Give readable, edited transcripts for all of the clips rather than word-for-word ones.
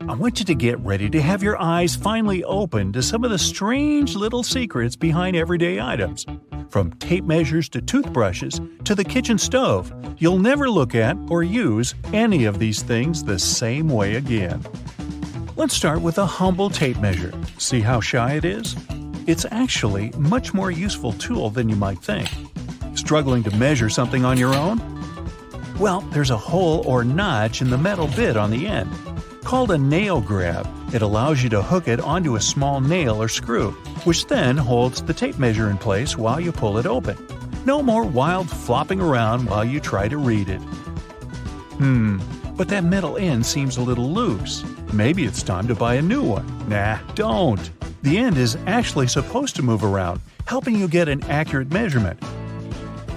I want you to get ready to have your eyes finally open to some of the strange little secrets behind everyday items. From tape measures to toothbrushes to the kitchen stove, you'll never look at or use any of these things the same way again. Let's start with a humble tape measure. See how shy it is? It's actually a much more useful tool than you might think. Struggling to measure something on your own? Well, there's a hole or notch in the metal bit on the end. Called a nail grab, it allows you to hook it onto a small nail or screw, which then holds the tape measure in place while you pull it open. No more wild flopping around while you try to read it. But that metal end seems a little loose. Maybe it's time to buy a new one. Nah, don't. The end is actually supposed to move around, helping you get an accurate measurement.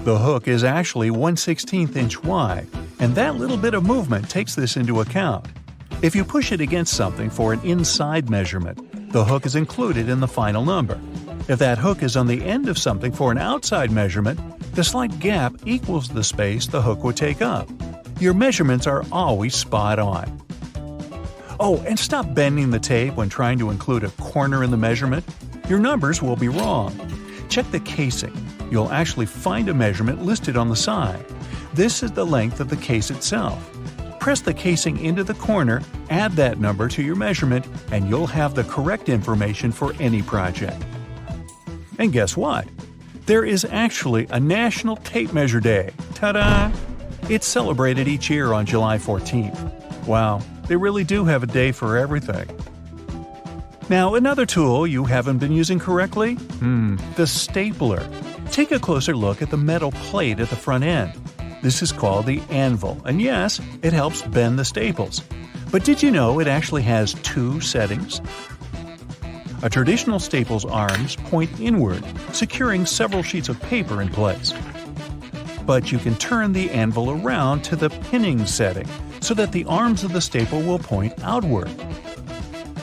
The hook is actually 1/16 inch wide, and that little bit of movement takes this into account. If you push it against something for an inside measurement, the hook is included in the final number. If that hook is on the end of something for an outside measurement, the slight gap equals the space the hook would take up. Your measurements are always spot on. Oh, and stop bending the tape when trying to include a corner in the measurement. Your numbers will be wrong. Check the casing. You'll actually find a measurement listed on the side. This is the length of the case itself. Press the casing into the corner, add that number to your measurement, and you'll have the correct information for any project. And guess what? There is actually a National Tape Measure Day. Ta-da! It's celebrated each year on July 14th. Wow, they really do have a day for everything. Now, another tool you haven't been using correctly? The stapler. Take a closer look at the metal plate at the front end. This is called the anvil, and yes, it helps bend the staples. But did you know it actually has two settings? A traditional staple's arms point inward, securing several sheets of paper in place. But you can turn the anvil around to the pinning setting so that the arms of the staple will point outward.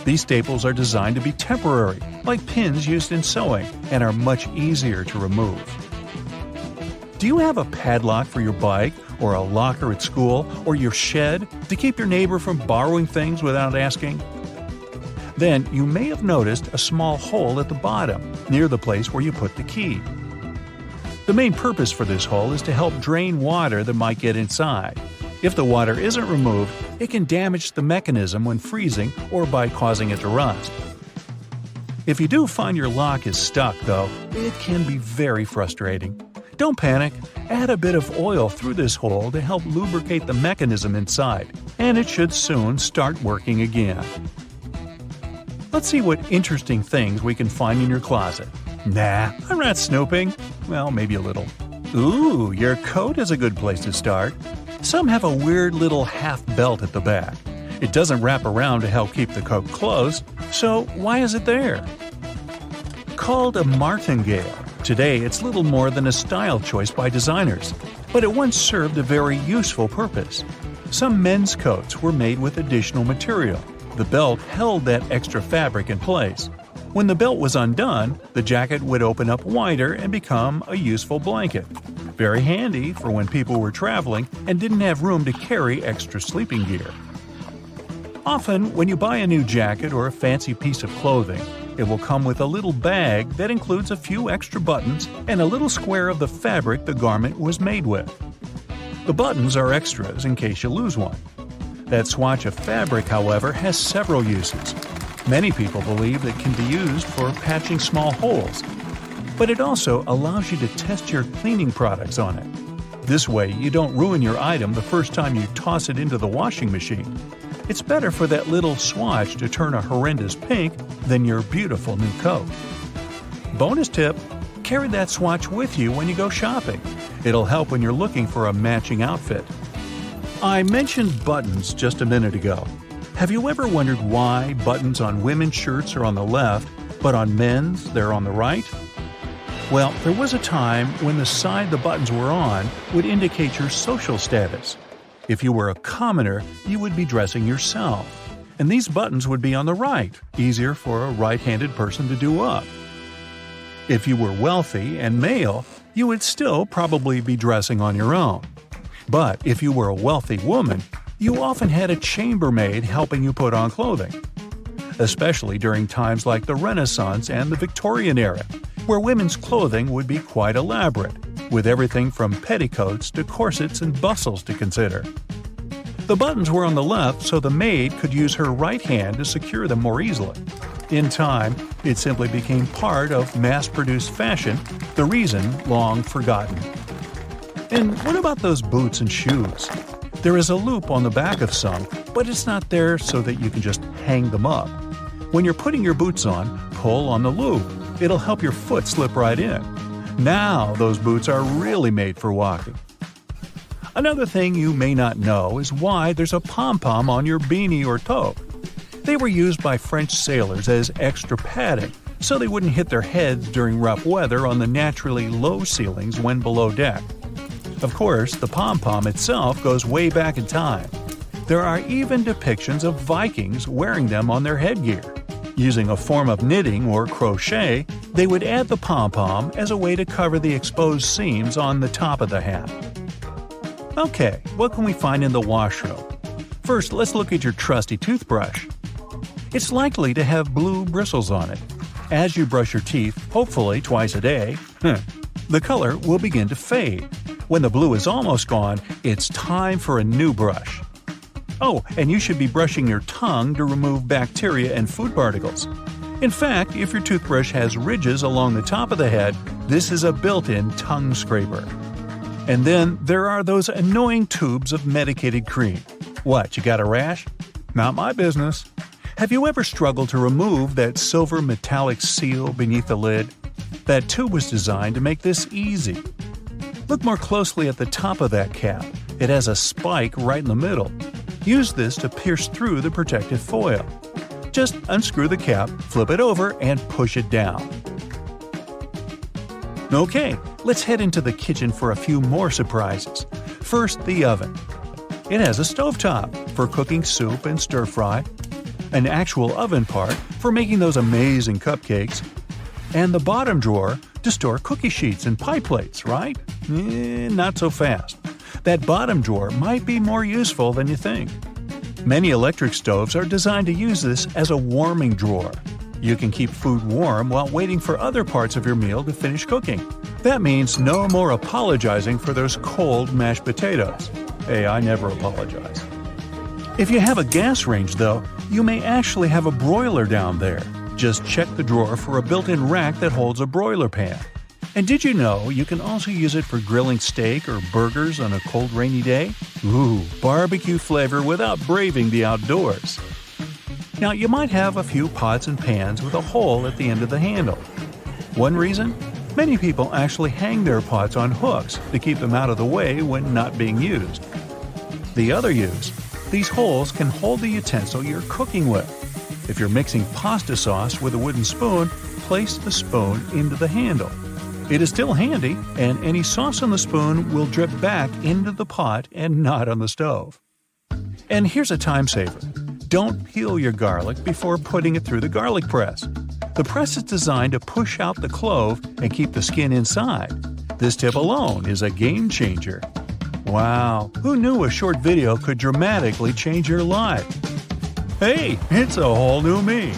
These staples are designed to be temporary, like pins used in sewing, and are much easier to remove. Do you have a padlock for your bike, or a locker at school, or your shed to keep your neighbor from borrowing things without asking? Then you may have noticed a small hole at the bottom, near the place where you put the key. The main purpose for this hole is to help drain water that might get inside. If the water isn't removed, it can damage the mechanism when freezing or by causing it to rust. If you do find your lock is stuck, though, it can be very frustrating. Don't panic. Add a bit of oil through this hole to help lubricate the mechanism inside, and it should soon start working again. Let's see what interesting things we can find in your closet. Nah, I'm not snooping. Well, maybe a little. Ooh, your coat is a good place to start. Some have a weird little half belt at the back. It doesn't wrap around to help keep the coat closed, so why is it there? Called a martingale. Today, it's little more than a style choice by designers, but it once served a very useful purpose. Some men's coats were made with additional material. The belt held that extra fabric in place. When the belt was undone, the jacket would open up wider and become a useful blanket. Very handy for when people were traveling and didn't have room to carry extra sleeping gear. Often, when you buy a new jacket or a fancy piece of clothing, it will come with a little bag that includes a few extra buttons and a little square of the fabric the garment was made with. The buttons are extras in case you lose one. That swatch of fabric, however, has several uses. Many people believe it can be used for patching small holes, but it also allows you to test your cleaning products on it. This way, you don't ruin your item the first time you toss it into the washing machine. It's better for that little swatch to turn a horrendous pink than your beautiful new coat. Bonus tip: carry that swatch with you when you go shopping. It'll help when you're looking for a matching outfit. I mentioned buttons just a minute ago. Have you ever wondered why buttons on women's shirts are on the left, but on men's they're on the right? Well, there was a time when the side the buttons were on would indicate your social status. If you were a commoner, you would be dressing yourself, and these buttons would be on the right, easier for a right-handed person to do up. If you were wealthy and male, you would still probably be dressing on your own. But if you were a wealthy woman, you often had a chambermaid helping you put on clothing, especially during times like the Renaissance and the Victorian era, where women's clothing would be quite elaborate, with everything from petticoats to corsets and bustles to consider. The buttons were on the left so the maid could use her right hand to secure them more easily. In time, it simply became part of mass-produced fashion, the reason long forgotten. And what about those boots and shoes? There is a loop on the back of some, but it's not there so that you can just hang them up. When you're putting your boots on, pull on the loop. It'll help your foot slip right in. Now those boots are really made for walking. Another thing you may not know is why there's a pom-pom on your beanie or toque. They were used by French sailors as extra padding, so they wouldn't hit their heads during rough weather on the naturally low ceilings when below deck. Of course, the pom-pom itself goes way back in time. There are even depictions of Vikings wearing them on their headgear. Using a form of knitting or crochet, they would add the pom-pom as a way to cover the exposed seams on the top of the hat. Okay, what can we find in the washroom? First, let's look at your trusty toothbrush. It's likely to have blue bristles on it. As you brush your teeth, hopefully twice a day, the color will begin to fade. When the blue is almost gone, it's time for a new brush. Oh, and you should be brushing your tongue to remove bacteria and food particles. In fact, if your toothbrush has ridges along the top of the head, this is a built-in tongue scraper. And then there are those annoying tubes of medicated cream. What, you got a rash? Not my business. Have you ever struggled to remove that silver metallic seal beneath the lid? That tube was designed to make this easy. Look more closely at the top of that cap. It has a spike right in the middle. Use this to pierce through the protective foil. Just unscrew the cap, flip it over, and push it down. Okay, let's head into the kitchen for a few more surprises. First, the oven. It has a stovetop for cooking soup and stir-fry, an actual oven part for making those amazing cupcakes, and the bottom drawer to store cookie sheets and pie plates, right? Not so fast. That bottom drawer might be more useful than you think. Many electric stoves are designed to use this as a warming drawer. You can keep food warm while waiting for other parts of your meal to finish cooking. That means no more apologizing for those cold mashed potatoes. Hey, I never apologize. If you have a gas range, though, you may actually have a broiler down there. Just check the drawer for a built-in rack that holds a broiler pan. And did you know you can also use it for grilling steak or burgers on a cold, rainy day? Ooh, barbecue flavor without braving the outdoors. Now, you might have a few pots and pans with a hole at the end of the handle. One reason? Many people actually hang their pots on hooks to keep them out of the way when not being used. The other use? These holes can hold the utensil you're cooking with. If you're mixing pasta sauce with a wooden spoon, place the spoon into the handle. It is still handy, and any sauce on the spoon will drip back into the pot and not on the stove. And here's a time saver. Don't peel your garlic before putting it through the garlic press. The press is designed to push out the clove and keep the skin inside. This tip alone is a game changer. Wow, who knew a short video could dramatically change your life? Hey, it's a whole new me!